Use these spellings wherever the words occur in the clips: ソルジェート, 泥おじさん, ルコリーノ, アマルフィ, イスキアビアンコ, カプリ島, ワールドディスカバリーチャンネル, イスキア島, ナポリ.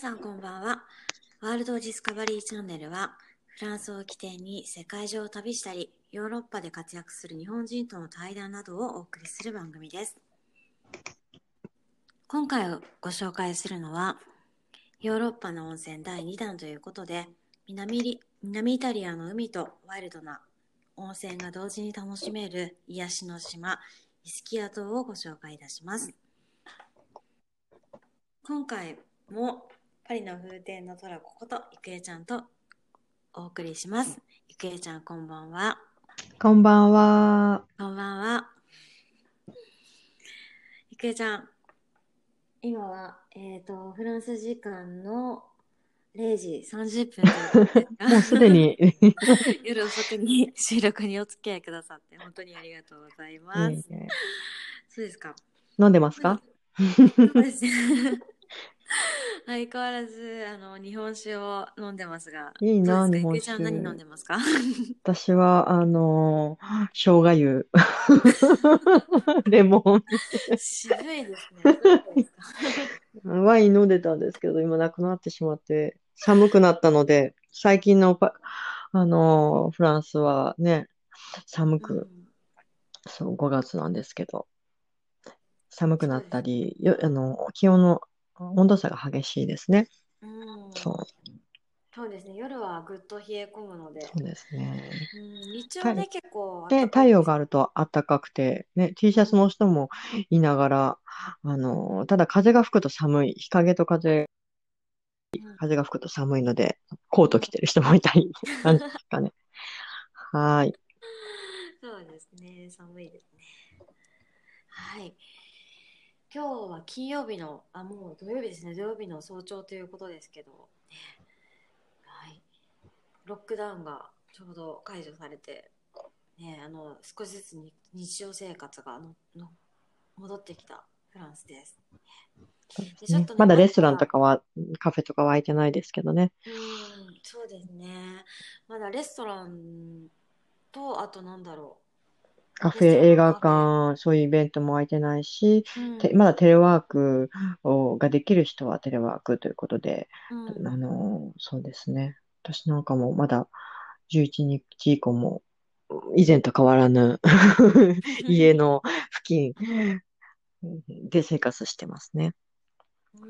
さんこんばんは。ワールドディスカバリーチャンネルはフランスを起点に世界中を旅したりヨーロッパで活躍する日本人との対談などをお送りする番組です。今回ご紹介するのはヨーロッパの温泉第2弾ということで、南イタリアの海とワイルドな温泉が同時に楽しめる癒しの島イスキア島をご紹介いたします。今回もパリの風天のトラコことゆくえちゃんとお送りします。ゆくえちゃんこんばんは。こんばんは。こんばんは。ゆくえちゃん、今は、フランス時間の0時30分もうすでに夜遅くに収録にお付き合いくださって本当にありがとうございます。そうですか。飲んでますか？相変わらず日本酒を飲んでますが、いいな。日本酒。ゆくちゃん何飲んでますか？私は生姜湯レモン渋いですね。ワイン飲んでたんですけど今なくなってしまって寒くなったので、最近のフランスはね寒く、そう5月なんですけど寒くなったり気温の温度差が激しいですね。そうですね。夜はぐっと冷え込むので。そうですね。日中はね結構で太陽があると暖かくてね、T シャツの人もいながら、ただ風が吹くと寒い、日陰と風が吹くと寒いのでコート着てる人もいたりなんですかね。はい。そうですね。寒いですね。はい。今日は金曜日のもう土曜日ですね。土曜日の早朝ということですけど、はい、ロックダウンがちょうど解除されて、ね、少しずつに日常生活が戻ってきたフランスです。でちょっとね、まだレストランとかはカフェとかは開いてないですけどね。そうですね。まだレストランとあとなんだろう。カフェ、映画館、そういうイベントも空いてないし、まだテレワークができる人はテレワークということで、そうですね。私なんかもまだ11日以降も以前と変わらぬ家の付近で生活してますね。パ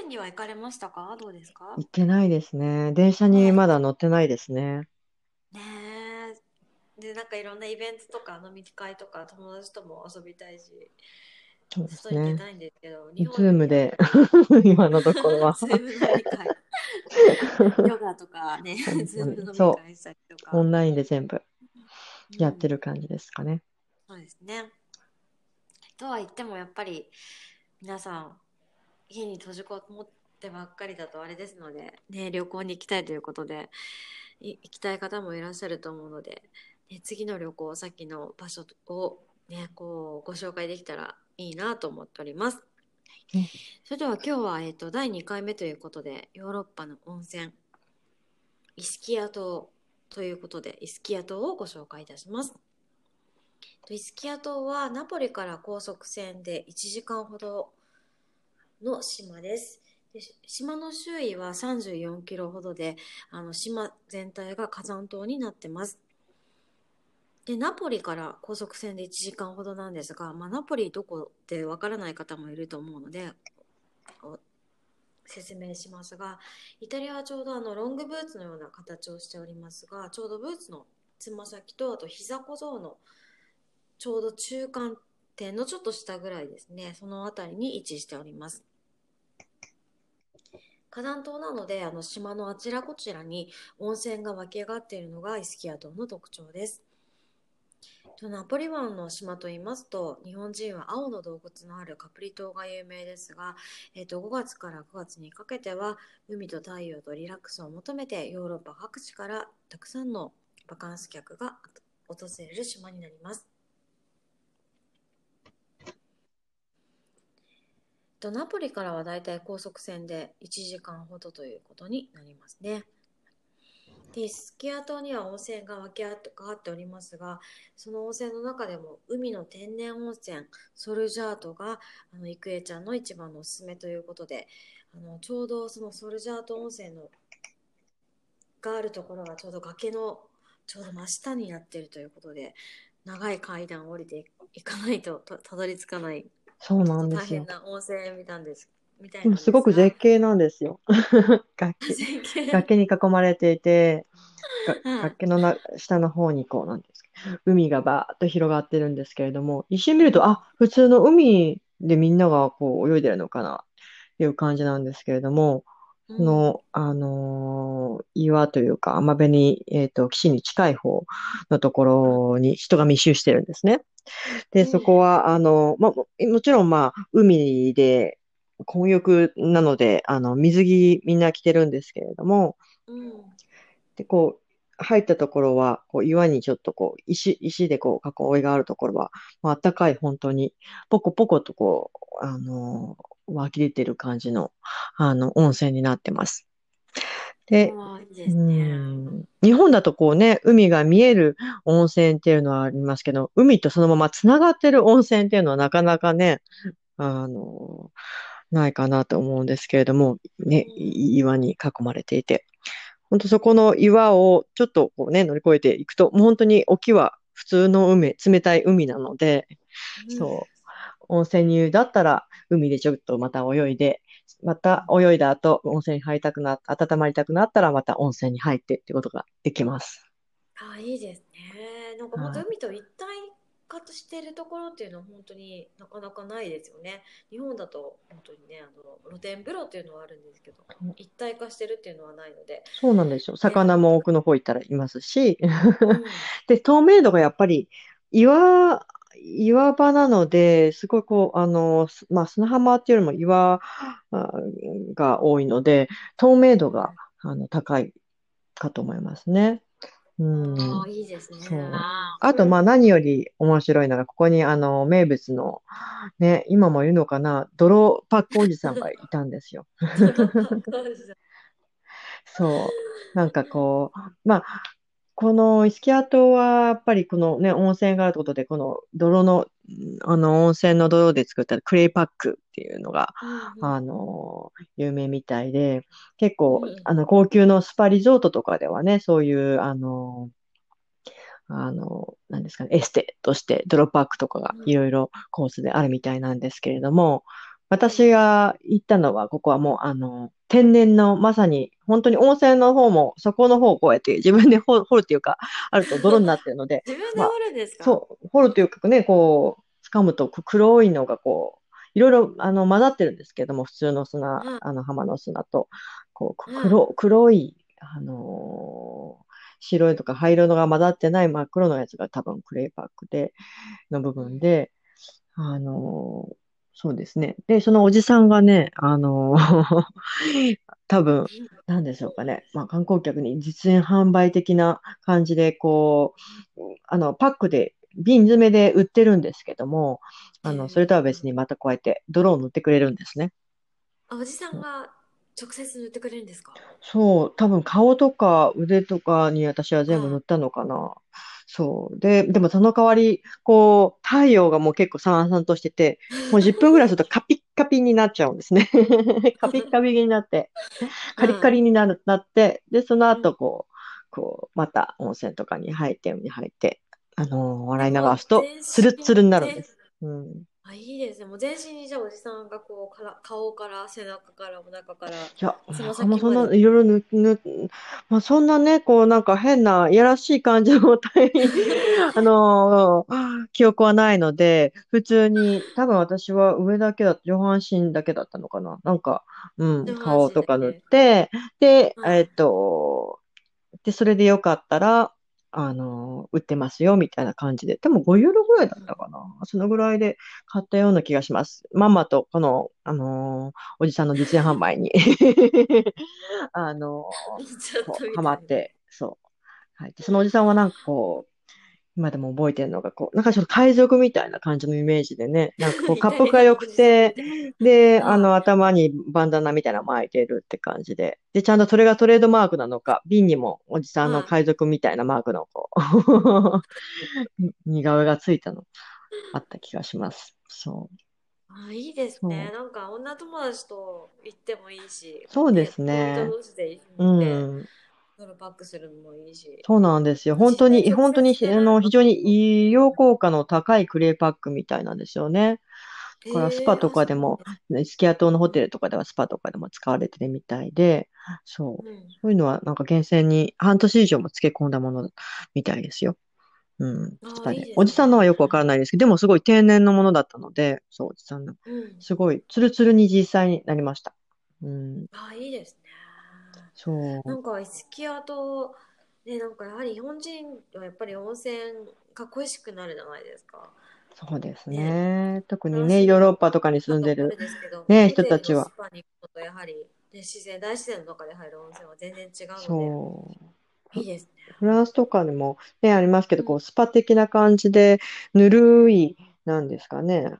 リには行かれましたか？どうですか？行ってないですね。電車にまだ乗ってないですね。ねえ。でなんかいろんなイベントとか飲み会とか友達とも遊びたいし、そうですね、外行けないんですけど、日本は Zoom で今のところは Zoom 飲み会ヨガとかね Zoom 飲み会したりとかオンラインで全部やってる感じですかね。そうですね。とは言ってもやっぱり皆さん家に閉じこもってばっかりだとあれですので、ね、旅行に行きたいということで行きたい方もいらっしゃると思うので、次の旅行先の場所を、ね、こうご紹介できたらいいなと思っております。それでは今日は、第2回目ということでヨーロッパの温泉イスキア島ということでイスキア島をご紹介いたします。イスキア島はナポリから高速船で1時間ほどの島です。島の周囲は34キロほどで島全体が火山島になってます。でナポリから高速船で1時間ほどなんですが、ナポリどこってわからない方もいると思うので説明しますが、イタリアはちょうどロングブーツのような形をしておりますが、ちょうどブーツのつま先とあと膝小僧のちょうど中間点のちょっと下ぐらいですね、そのあたりに位置しております。火山島なので島のあちらこちらに温泉が湧き上がっているのがイスキア島の特徴です。ナポリ湾の島といいますと日本人は青の洞窟のあるカプリ島が有名ですが、5月から9月にかけては海と太陽とリラックスを求めてヨーロッパ各地からたくさんのバカンス客が訪れる島になります。ナポリからはだいたい高速船で1時間ほどということになりますね。でイスキア島には温泉が湧き上がっておりますが、その温泉の中でも海の天然温泉ソルジャートがゆくえちゃんの一番のおすすめということで、ちょうどそのソルジャート温泉のがあるところがちょうど崖のちょうど真下になってるということで、長い階段を降りていかないと たどり着かない、そうなんですよ、大変な温泉見たんですみたいな。でもすごく絶景なんですよ崖に囲まれていて崖の下の方にこうなんですか、海がバーッと広がってるんですけれども、一瞬見るとあ普通の海でみんながこう泳いでるのかなっていう感じなんですけれども、うん、岩というか浜辺に、岸に近い方のところに人が密集してるんですね。でそこはもちろん海で混浴なので水着みんな着てるんですけれども、うん、でこう入ったところはこう岩にちょっとこう石でこう囲いがあるところは、まあ暖かい本当にポコポコとこう湧き出てる感じの温泉になってます。で、いいですね、日本だとこうね海が見える温泉っていうのはありますけど、海とそのままつながってる温泉っていうのはなかなかねないかなと思うんですけれどもね、岩に囲まれていて。本当そこの岩をちょっとこう、ね、乗り越えていくともう本当に沖は普通の海、冷たい海なので、うん、そう温泉にだったら海でちょっとまた泳いで、また泳いだ後温泉に入りたくなった温まりたくなったらまた温泉に入ってってことができます。あ、いいですね。なんか本当海と一体化してるところっていうのは本当になかなかないですよね。日本だと本当にね露天風呂っていうのはあるんですけど、一体化してるっていうのはないので。そうなんですよ。魚も奥の方行ったらいますし、で透明度がやっぱり岩場なのですごいこう砂浜っていうよりも岩が多いので透明度が高いかと思いますね。うん、いいですね。あと何より面白いのがここに名物の、ね、今もいるのかな、泥パックおじさんがいたんですよそうなんかこうこのイスキア島はやっぱりこのね温泉があることでこの泥の温泉の泥で作ったクレイパックっていうのが、うん、有名みたいで結構、うん、高級のスパリゾートとかではねそういうなんですかねエステとして泥パックとかがいろいろコースであるみたいなんですけれども、私が行ったのはここはもう天然のまさに本当に温泉の方も底の方をこうやって自分で掘るというかあると泥になってるので自分で掘るんですか、そう掘るというかねこう掴むと黒いのがこういろいろ混ざってるんですけども普通の砂、うん、浜の砂とこう黒い白いとか灰色のが混ざってない真っ黒のやつが多分クレイパックでの部分でそうですね。で、そのおじさんがね、多分、何でしょうかね。観光客に実演販売的な感じで、こう、パックで、瓶詰めで売ってるんですけども、それとは別にまたこうやって泥を塗ってくれるんですね。おじさんが直接塗ってくれるんですか？そう、多分顔とか腕とかに私は全部塗ったのかな。そうでもその代わりこう太陽がもう結構さんさんとしててもう10分ぐらいするとカピッカピになっちゃうんですねカピッカピになってカリカリになってでその後こうまた温泉とかに入って洗い流すとツルツルになるんです、うん、あ、いいですね。もう全身にじゃあおじさんがこうから顔から背中からお腹からつま先までそんないろいろそんなねこうなんか変ないやらしい感じの記憶はないので普通に多分私は上だけだ上半身だけだったのかななんか、うん、顔とか塗ってで、うん、でそれでよかったら売ってますよみたいな感じででも5ユーロぐらいだったかな、うん、そのぐらいで買ったような気がします。ママとこの、おじさんの実演販売にハマってそう、はい、そのおじさんはなんかこう今でも覚えてるのがこうなんかちょっと海賊みたいな感じのイメージでねなんかこうかっこがよくてで頭にバンダナみたいなの巻いてるって感じででちゃんとそれがトレードマークなのか瓶にもおじさんの海賊みたいなマークのこう似顔絵がついたのあった気がします。そうあ、いいですね。そう、なんか女友達と行ってもいいし、そうです恋人ね。同士で行うって、ん。夜バックするのもいいし、そうなんですよ。本自当然に、直本当接に、ね、非常に医療効果の高いクレーパックみたいなんですよね。だからスパとあ、かそでうなんも、です。スキア島のホテルとかではスパとかでも使われてるみたいで、そう。うん。そういうのはなんか厳選に半年以上も漬け込んだものみたいですよ。うん、スああ、パいいで。でおすじさんのはね。よくわからないですけど、でもすごい天然のものだったので、そう、おじさんの。うん。すごい、ツルツルに実際になりました。うん、ああ、いいですね。なそんか、イスキアと、ね、なんかやはり日本人はやっぱり温泉かっこよしくなるじゃないですか。そうですね。ね。特に新ね、しいヨーロッパとかに住だんとで思るうんですけど、ね、ホ人テたルちのスは、パに行くのとやはり、ね、大自然の中で入る温泉は全然違うので、そう、いいですね。フランスとかでもね、ありますけど、うこん。う、スパ的な感じで、ぬるい、なんですかね、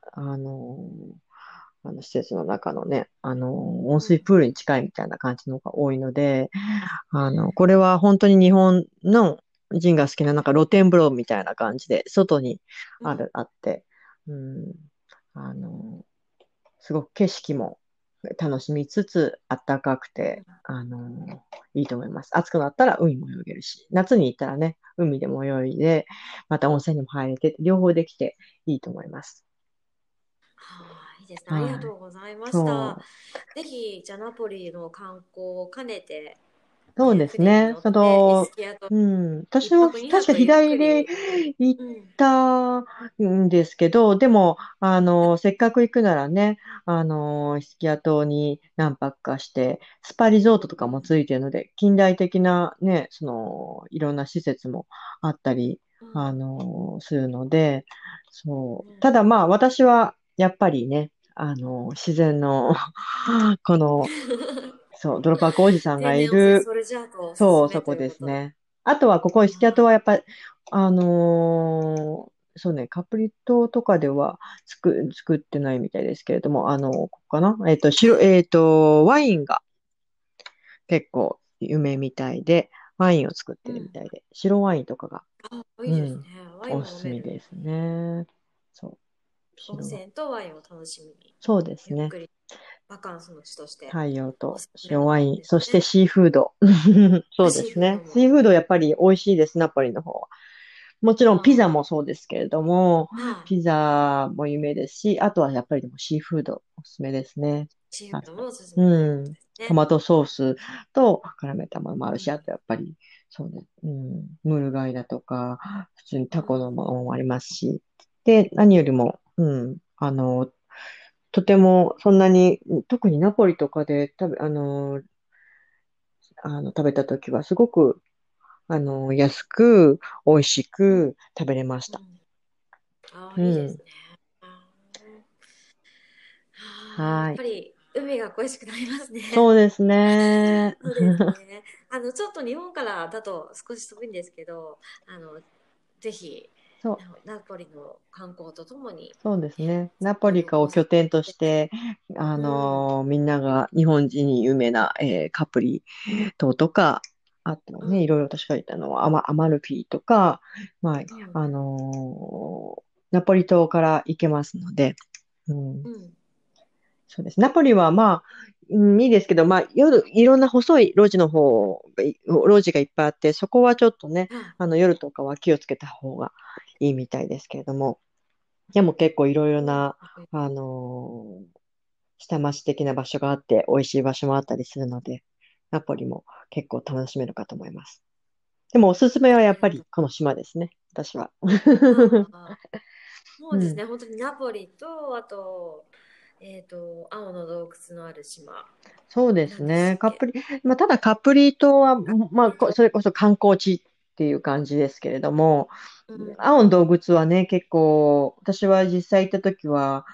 施設の中のね、温う水ん。プールに近いみたいな感じのが多いので、これは本当に日本の人が好きな、なんか露天風呂みたいな感じで、外にうん。あって、うん、あの、すごく景色も楽しみつつ、暖かくうて、ん。いいと思います。暑くなったら海も泳げるし、夏に行ったらね、海でも泳いで、また温泉にも入れて、両方できていいと思います。はい、いいですね。ありがはとい。うございました。そう。ぜひ、じゃあナポリの観光を兼ねて、そうね、です船にね。乗ってイスキアと私一も泊二確か泊日ゆっ帰くり、り行っうん、たんですけど、でも、せっかく行くならね、イスキア島に何泊かして、スパリゾートとかもついてるので、近代的なね、いろんな施設もあったり、うん、するので、そうう。たん。だまあ、私は、やっぱりね、自然の、この、そう、ドロパークおじさん天がい然温泉る、ソルジャートをおすそすう、めそとこいうでこすとで。ね。あとは、ここ、イスキア島はやっぱり、そうね、カプリ島とかでは作ってないみたいですけれども、ここかなワインが結構有名みたいで、ワインを作っうてるみん。たいで、白ワインとかが、あ、いいうですん、ね。ワインおもす飲すめめる。ですね。そう、温白ワイン。泉とワインを楽しみに、そうですゆっね。くりバカンスの地として太陽おとすすめ白のワイン、ですそしてね。シーフード。そうでシーすフーね。ドシも。ーフードやっぱり美味しいです、ナポリの方は。もちろんピザあもそうですけれども、あ、はい。ピザも有名ですし、あとはやっぱりでもシーフードおすすめですね。シーフあードもおすすめというこうとん。ですトね。マトソースと絡めたものもあるし、あとやっぱり、そうね、ムール貝だとか、普通にうタん。コのものもありますし、で、何よりも、とてもそんなに、特にナポリとかで食べた時はすごく、安く、美味しうん。く食べれましうた。ん。あうあ、いいですん。ね。ああ、やっはぱい。り海が恋しくなりますね。そうですね。そうですね。ちょっと日本からだと少し遠いんですけど、ぜひ、そう、ナポリの観光とともに、そうですね。ナポリカを温拠泉点としで、て、うん、みんなが日本人に有名な、カプリ島とか、あとうね、いん、ろいろ確か言ったのは、アマルフィとか、まうん、あ、ナポリ島から行けますので、うん、うん。そうです。ナポリはまあ、いいですけど、まあ、夜、いろんな細い路地がいっぱいあって、そこはちょっとね、あ、夜とかは気をつけた方がいいみたいですけれども、でも結構いろいろそうな、ですね。あの下町的な場所があって、美味しい場所もあったりするので、ナポリも結構楽しめるかと思います。でもおすすめはやあっりぱがとりう。この島ですね、私は。ああ、そううですん、ね。本当にナポリと、あと、青の洞窟のある島、そうです何でしね。たっけ？まあ、ただカプリ島は、まあ、それこそ観光地っていう感じですけれども、うん、青の洞窟はね、結構、私は実際行った時は、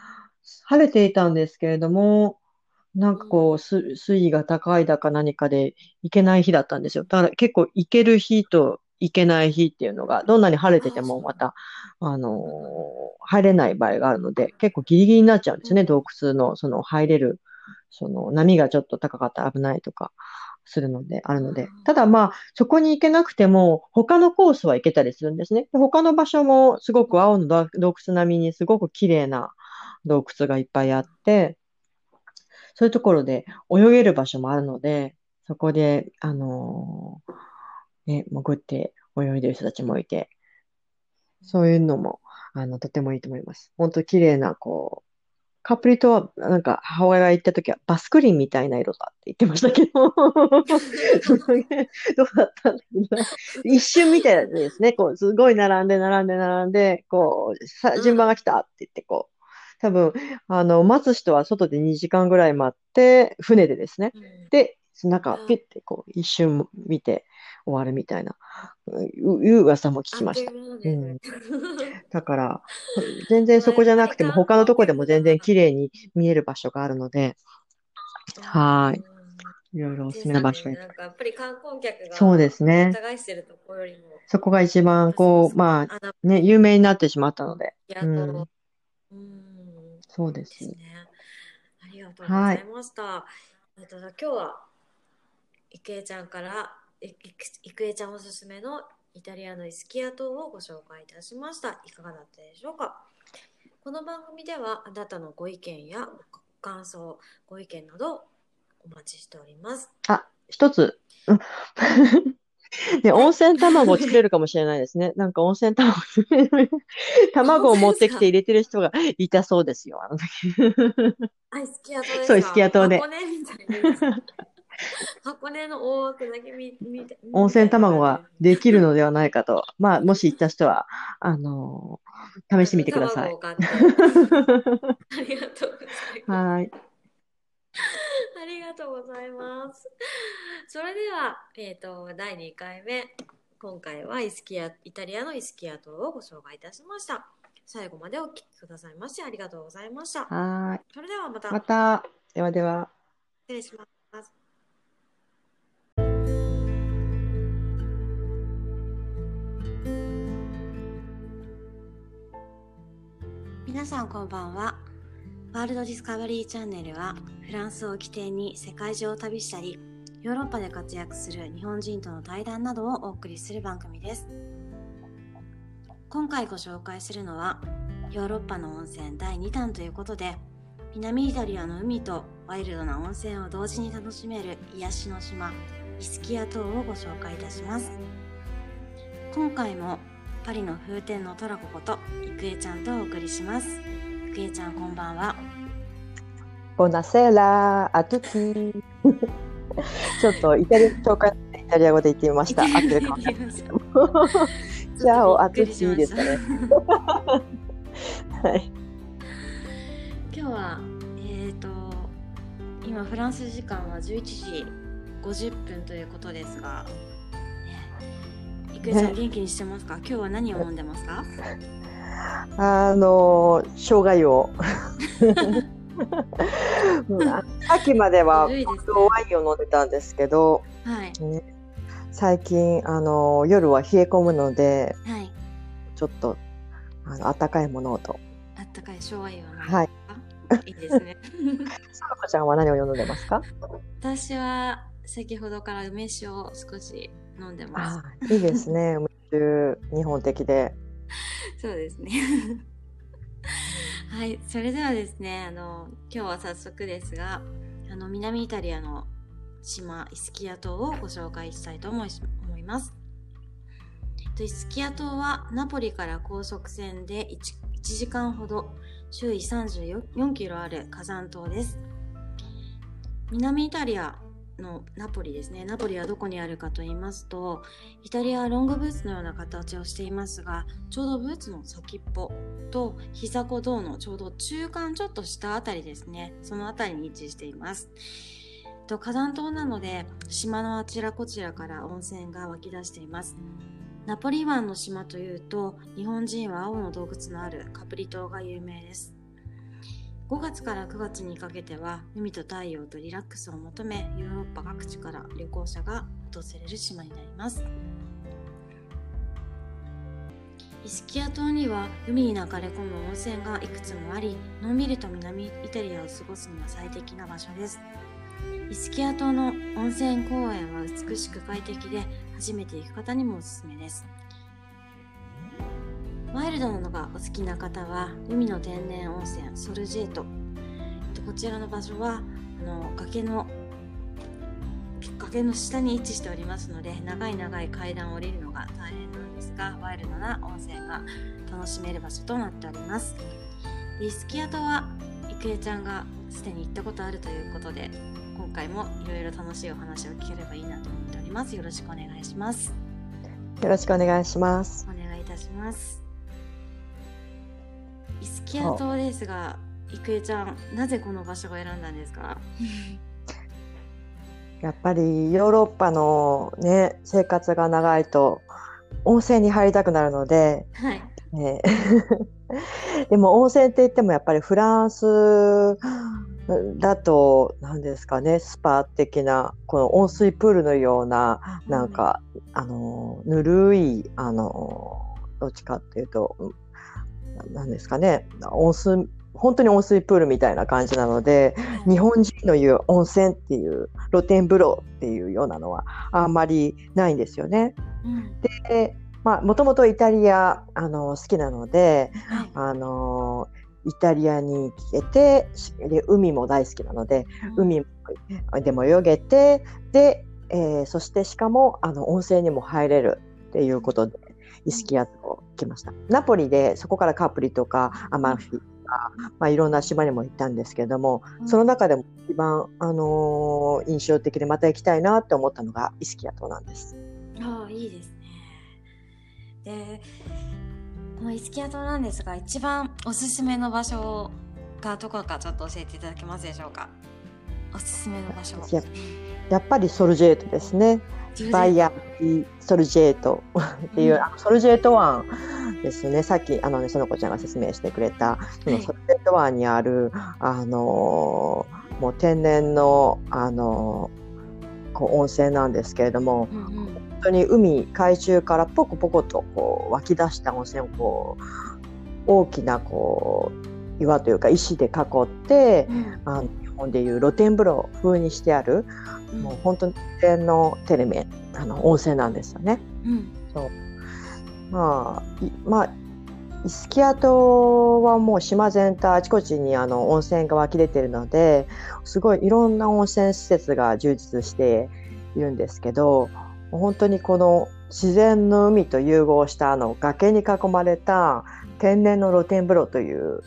晴れていたんですけれども、なんうかん、こう、水位が高いだか何かで行けない日だったんですよ。だから結構行ける日と行けない日っていうのが、どんなに晴れててああ、もそうまなんだ。た、あのうん、入れない場合があるので、結構ギリギリになっちゃうんでうすよね。ん、洞窟の、入れる、波がちょっと高かったら危ないとか、あるので。ただまあ、そこに行けなくても、他のコースは行けたりするんですね。で他の場所もすごく青の洞窟並みにすごく綺麗な、洞窟がいっぱいあって、そういうところで泳げる場所もあるので、そこで、潜って泳いでる人たちもいて、そういうのも、とてもいいと思います。本当綺麗な、カプリ島は、なんか、母親が行った時は、バスクリンみたいな色だって言ってましたけど、そのね、どうだったんだろうな。一瞬みたいですね。すごい並んで、さあ順番が来たって言って、多分、待つ人は外で2時間ぐらい待って、船でですね。で、中、ピッて、一瞬見て終わるみたいな、いう噂も聞きました。だから、全然そこじゃなくても、他のとこでも全然綺麗に見える場所があるので、はい。いろいろおすすめの場所がいっぱい。なんかやっぱり観光客がそうですね。探してるとこよりも、そこが一番、有名になってしまったので。そうですね。ありがとうございました。今日は郁恵ちゃんおすすめのイタリアのイスキア島をご紹介いたしました。いかがだったでしょうか。この番組ではあなたのご意見やご感想、ご意見などお待ちしております。一つね、温泉卵を作れるかもしれないですね。なんか温泉卵を持ってきて入れてる人がいたそうですよ。スキヤ島ですか。そう、スキヤ島で。箱根みたいな。箱根の大枠だけ見て。温泉卵はできるのではないかと。もし行った人は、試してみてください。ありがとうございます。はい。ありがとうございます。それでは、第2回目、今回はイタリアのイスキア島をご紹介いたしました。最後までお聞きくださいましてありがとうございました。はい。それではまた。ではでは。失礼します。皆さんこんばんは。ワールドディスカバリーチャンネルはフランスを起点に世界中を旅したり、ヨーロッパで活躍する日本人との対談などをお送りする番組です。今回ご紹介するのはヨーロッパの温泉第2弾ということで、南イタリアの海とワイルドな温泉を同時に楽しめる癒しの島、イスキア島をご紹介いたします。今回もパリの風天のトラコこと郁恵ちゃんとお送りします。ゆえちゃんこんばんは。ボナセラアトゥキ。ちょっとイタリア教会でイタリア語で言ってみました。合ってるかもしれない。チャオアトゥキーですかね。はい。今日は今フランス時間は11時50分ということですが、ゆえちゃん元気にしてますか？今日は何を飲んでますか？障害を秋まではワインを飲んでたんですけど、はいね、最近夜は冷え込むので、はい、ちょっと温かいものをと温かい障害を飲んでますか、はい、いいですね。さわこちゃんは何を飲んでますか？私は先ほどから梅酒を少し飲んでます。いいですね。梅酒日本的でそうですねはい、それではですね、今日は早速ですが南イタリアの島イスキア島をご紹介したいと思います。イスキア島はナポリから高速船で 1時間ほど、周囲34キロある火山島です。南イタリアのナポリですね。ナポリはどこにあるかと言いますと、イタリアはロングブーツのような形をしていますが、ちょうどブーツの先っぽと膝小胴のちょうど中間ちょっと下あたりですね。そのあたりに位置しています。火山島なので島のあちらこちらから温泉が湧き出しています。ナポリ湾の島というと日本人は青の洞窟のあるカプリ島が有名です。5月から9月にかけては海と太陽とリラックスを求め、ヨーロッパ各地から旅行者が訪れる島になります。イスキア島には海に流れ込む温泉がいくつもあり、のんびりと南イタリアを過ごすには最適な場所です。イスキア島の温泉公園は美しく快適で、初めて行く方にもおすすめです。マイルドなのがお好きな方は海の天然温泉ソルジェート、こちらの場所は崖の下に位置しておりますので、長い階段を降りるのが大変なんですが、ワイルドな温泉が楽しめる場所となっております。イスキア島は郁恵ちゃんがすでに行ったことあるということで、今回もいろいろ楽しいお話を聞ければいいなと思っております。よろしくお願いします。よろしくお願いします。お願いいたします。イスキア島ですが、郁恵ちゃん、なぜこの場所を選んだんですか？やっぱりヨーロッパの、ね、生活が長いと温泉に入りたくなるので、はいね、でも温泉って言ってもやっぱりフランスだと何ですかね、スパ的なこの温水プールのような、なんか、はい、ぬるいどっちかっていうと何ですかね、温水本当に温水プールみたいな感じなので、日本人の言う温泉っていう露天風呂っていうようなのはあんまりないんですよね、うん、で、もともとイタリア好きなので、はい、イタリアに行けて、で海も大好きなので、海でも泳げて、で、そしてしかも温泉にも入れるっていうことでイスキアと来ました。ナポリでそこからカプリとかアマフィ、いろんな島にも行ったんですけれども、その中でも一番、印象的でまた行きたいなって思ったのがイスキア島なんです。ああ、いいですね。で、このイスキア島なんですが、一番おすすめの場所がどこかちょっと教えていただけますでしょうか？おすすめの場所、やっぱりソルジェートですね。バイアリソルジェートっていう、ソルジェート湾ですね。さっき園子ちゃんが説明してくれた、はい、ソルジェート湾にあるもう天然の温泉なんですけれども、うんうん、本当に海中からポコポコとこう湧き出した温泉を大きな岩というか石で囲って、うん、日本でいう露天風呂風にしてある、うん、もう本当に天然のテレメ温泉なんですよね、うん、そう、イスキア島はもう島全体あちこちに温泉が湧き出ているので、すごいいろんな温泉施設が充実しているんですけど、本当にこの自然の海と融合した崖に囲まれた天然の露天風呂という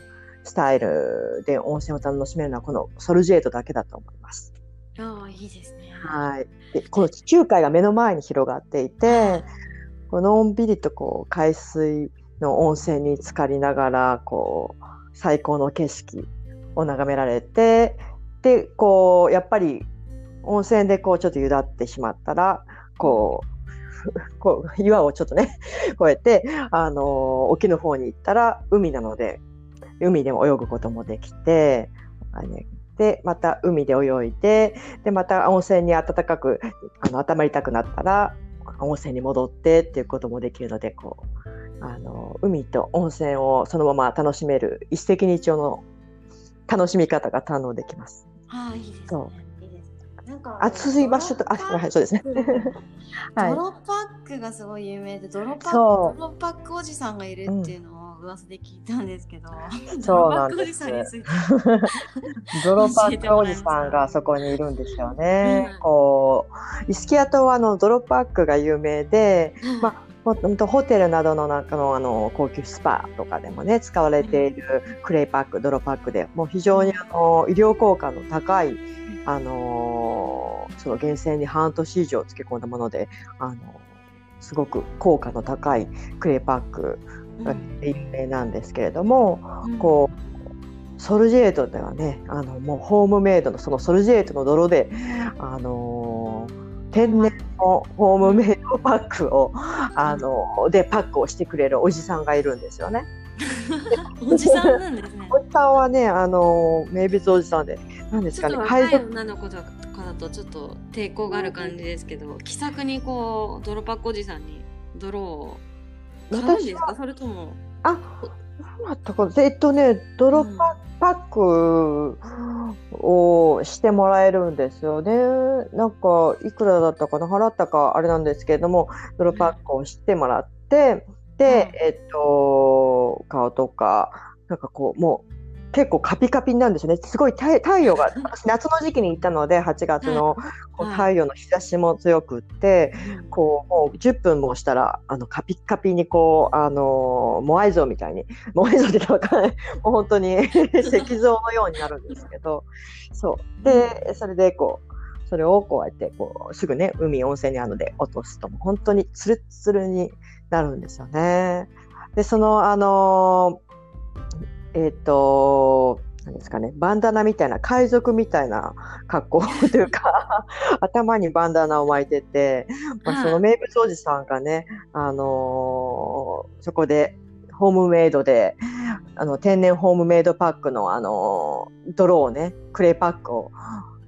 スタイルで温泉を楽しめるのはこのソルジェートだけだと思います。ああ、いいですね。はい。で、この地中海が目の前に広がっていて、のんびりと海水の温泉に浸かりながら最高の景色を眺められて、でやっぱり温泉でちょっとゆだってしまったら岩をちょっとね越えて沖の方に行ったら海なので、海でも泳ぐこともできて、でまた海で泳いで、でまた温泉に温かく温まりたくなったら温泉に戻ってっていうこともできるので、海と温泉をそのまま楽しめる一石二鳥の楽しみ方が堪能できます。あ、いいですね。そういいですね。なんか暑い場所と、はい、そうですね。泥パックがすごい有名で、泥パックおじさんがいるっていうのを噂で聞いたんですけど、そうなんです。泥パックおじさんがそこにいるんですよね。イスキア島は泥パックが有名で、ホテルなどの中の高級スパとかでもね使われているクレイパック、泥パックでもう非常に医療効果の高いその源泉に半年以上漬け込んだもので、すごく効果の高いクレイパックが有名なんですけれども、ソルジェートではねもうホームメイドのそのソルジェートの泥で天然のホームメイドパックをでパックをしてくれるおじさんがいるんですよね。おじさんなんですね。おじさんはね名物おじさんで、なんですかね、ちょっと若い女の子とかだとちょっと抵抗がある感じですけど、気さくに泥パックおじさんに泥を買うんですか？それとも泥パックをしてもらえるんですよね。なんかいくらだったかな、払ったかあれなんですけれども、泥パックをしてもらって、での顔とか、なんかこうもう結構カピカピなんですよね。すごい太陽が夏の時期に行ったので8月のこう太陽の日差しも強くって、はい、こうもう10分もしたらカピカピにこうモアイ像みたいにモアイ像ってわかんないもう本当に石像のようになるんですけど、そうでそれでこうそれをこうやってこうすぐね海温泉にあるので落とすともう本当にツルツルになるんですよね。でその何ですかね、バンダナみたいな海賊みたいな格好というか頭にバンダナを巻いてて、まあ、その名物おじさんがね、そこでホームメイドで天然ホームメイドパックの、泥をねクレーパックを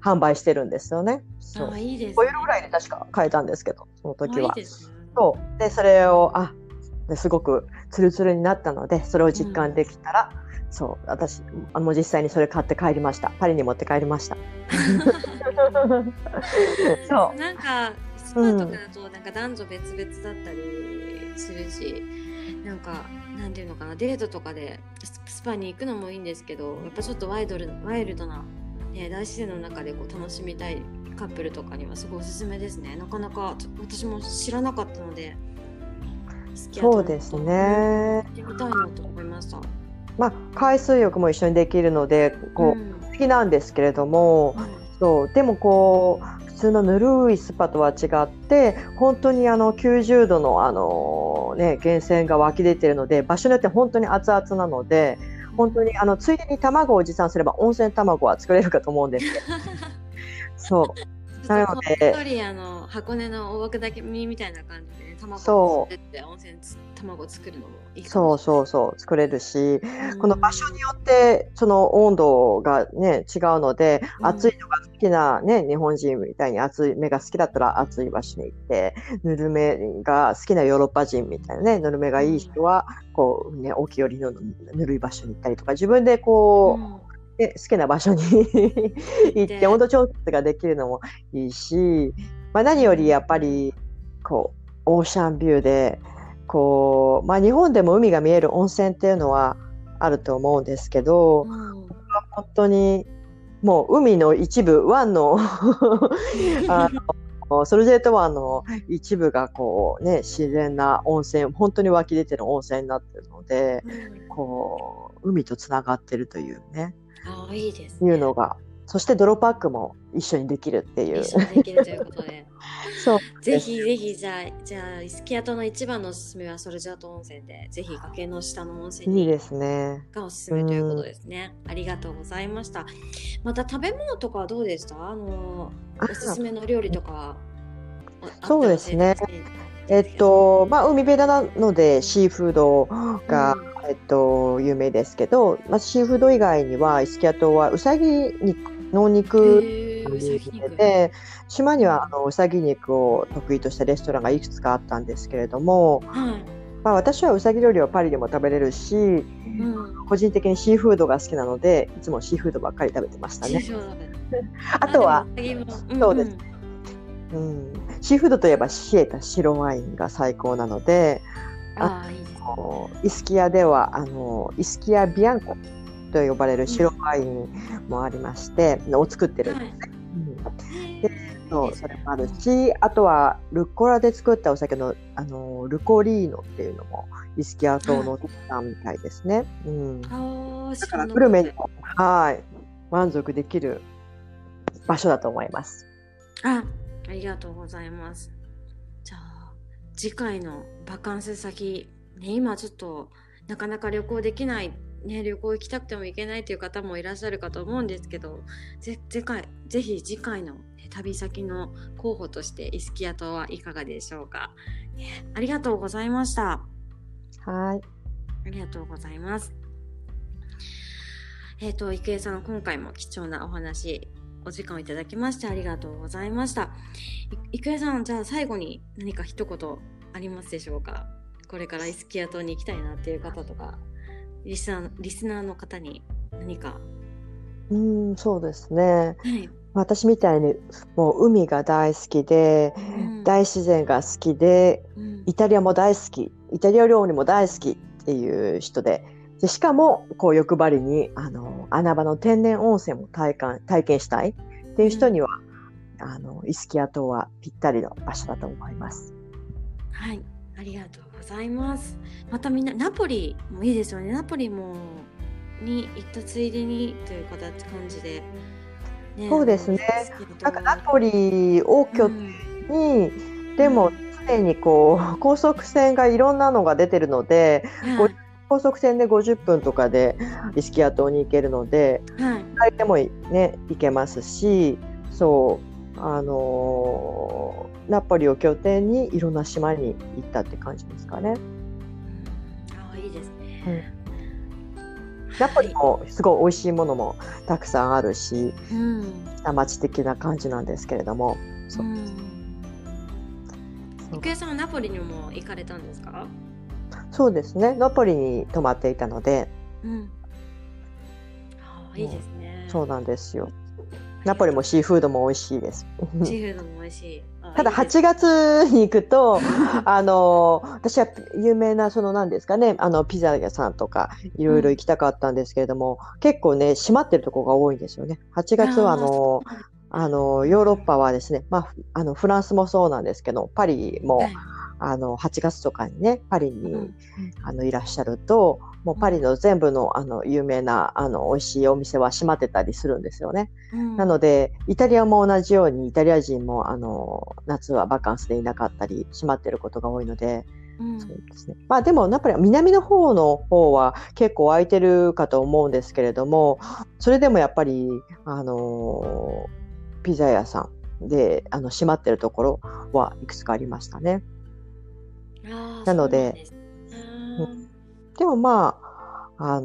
販売してるんですよね。そう、いいですね、5ユーロぐらいで確か買えたんですけどその時は。いいですね。そうでそれをすごくツルツルになったのでそれを実感できたら、うん、そう私実際にそれ買って帰りました。パリに持って帰りましたそうなんかスパとかだとなんか男女別々だったりするし、うん、なんていうのかな、デートとかでスパに行くのもいいんですけど、やっぱちょっとワイルドな、ね、大自然の中でこう楽しみたいカップルとかにはすごいおすすめですね。なかなか私も知らなかったのでそうですね。まあ海水浴も一緒にできるのでこう、うん、好きなんですけれども、うん、そうでもこう普通のぬるいスパとは違って本当に90度の、ね、源泉が湧き出ているので場所によって本当に熱々なので本当についでに卵を持参すれば温泉卵は作れるかと思うんですけどそうなので一人箱根の大枠だけみたいな感じで、ね、卵を作って温泉卵作るのもいいかもしれない。そう作れるし、うん、この場所によってその温度がね違うので、うん、暑いのが好きなね日本人みたいに暑い目が好きだったら暑い場所に行って、ぬるめが好きなヨーロッパ人みたいなねぬるめがいい人はこうね沖寄りのぬるい場所に行ったりとか自分でこう、うんで好きな場所に行って温度調節ができるのもいいし、まあ、何よりやっぱりこうオーシャンビューでこう、まあ、日本でも海が見える温泉っていうのはあると思うんですけど、うん、ここは本当にもう海の一部湾のソルジェート湾の一部がこう、ね、自然な温泉本当に湧き出てる温泉になってるので、うん、こう海とつながってるというね、いいですね、いうのが、そして泥パックも一緒にできるっていう一緒にできるということでそうぜひぜひじゃあイスキア島の一番のおすすめはソルジャート温泉で、ぜひ崖の下の温泉にいいですねがおすすめということですね。ありがとうございました。また食べ物とかはどうでした？おすすめの料理とかそうですね、まあ、海辺なのでシーフードが、うん有名ですけど、まあ、シーフード以外にはイスキア島はうさぎ肉の肉で、島にはうさぎ肉を得意としたレストランがいくつかあったんですけれども、はいまあ、私はうさぎ料理はパリでも食べれるし、うん、個人的にシーフードが好きなのでいつもシーフードばっかり食べてましたねあとはそうです、うん、シーフードといえば冷えた白ワインが最高なのでイスキアではイスキアビアンコと呼ばれる白ワインもありまして、うん、を作ってるんですね、はいうん、でそれもあるし、あとはルッコラで作ったお酒の、ルコリーノっていうのもイスキア島の特産みたいですね、うん、だからグルメにもはい満足できる場所だと思います。ありがとうございます。じゃあ次回のバカンス先ね、今ちょっとなかなか旅行できない、ね、旅行行きたくても行けないという方もいらっしゃるかと思うんですけど、ぜひ次回の、ね、旅先の候補としてイスキア島はいかがでしょうか、ね、ありがとうございました。はい、ありがとうございます。郁恵さん、今回も貴重なお話お時間をいただきましてありがとうございました。郁恵さん、じゃあ最後に何か一言ありますでしょうか？これからイスキア島に行きたいなっていう方とかリスナーの方に何か。そうですね、はい、私みたいにもう海が大好きで、うん、大自然が好きで、うん、イタリアも大好き、イタリア料理も大好きっっていう人 でしかもこう欲張りに穴場の天然温泉も体験したいっていう人には、イスキア島はぴったりの場所だと思います。はい、ありがとうございます。またみんなナポリもいいですよね。ナポリもに行ったついでにという形感じで、ね、そうですね。なんかナポリを拠点に、うん、でも常にこう高速船がいろんなのが出てるので、はい、高速船で50分とかでイスキア島に行けるので、はい、でもね行けますし、そうナポリを拠点にいろんな島に行ったって感じですかね。あ、いいですね。うん、ナポリもすごい美味しいものもたくさんあるし、うん、下町的な感じなんですけれども、ゆくえさんはナポリにも行かれたんですか？そうですね、ナポリに泊まっていたので、うん、あ、いいですね。そうなんですよ。ナポリもシーフードも美味しいです。シーフードも美味しい。ただ8月に行くと私は有名なその何ですかね、ピザ屋さんとかいろいろ行きたかったんですけれども、うん、結構ね閉まってるところが多いんですよね。8月はヨーロッパはですね、まあ、フランスもそうなんですけど、パリも、はい、8月とかにねパリにいらっしゃると、もうパリの全部 の有名な美味しいお店は閉まってたりするんですよね、うん、なのでイタリアも同じようにイタリア人も夏はバカンスでいなかったり閉まってることが多いの で、うん、そうですね。まあ、でもやっぱり南の方は結構空いてるかと思うんですけれども、それでもやっぱりピザ屋さんで閉まってるところはいくつかありましたね。なの で、でもまあ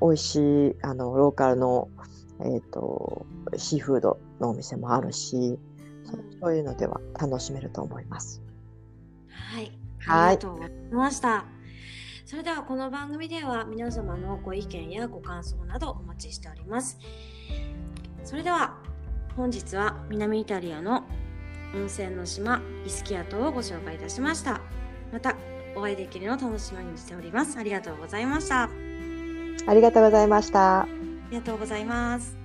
美味しいローカルの、シーフードのお店もあるし、そういうのでは楽しめると思います。はい、ありがとうございました、はい、それではこの番組では皆様のご意見やご感想などお待ちしております。それでは本日は南イタリアの温泉の島イスキア島をご紹介いたしました。またお会いできるのを楽しみにしております。ありがとうございました。ありがとうございました。ありがとうございます。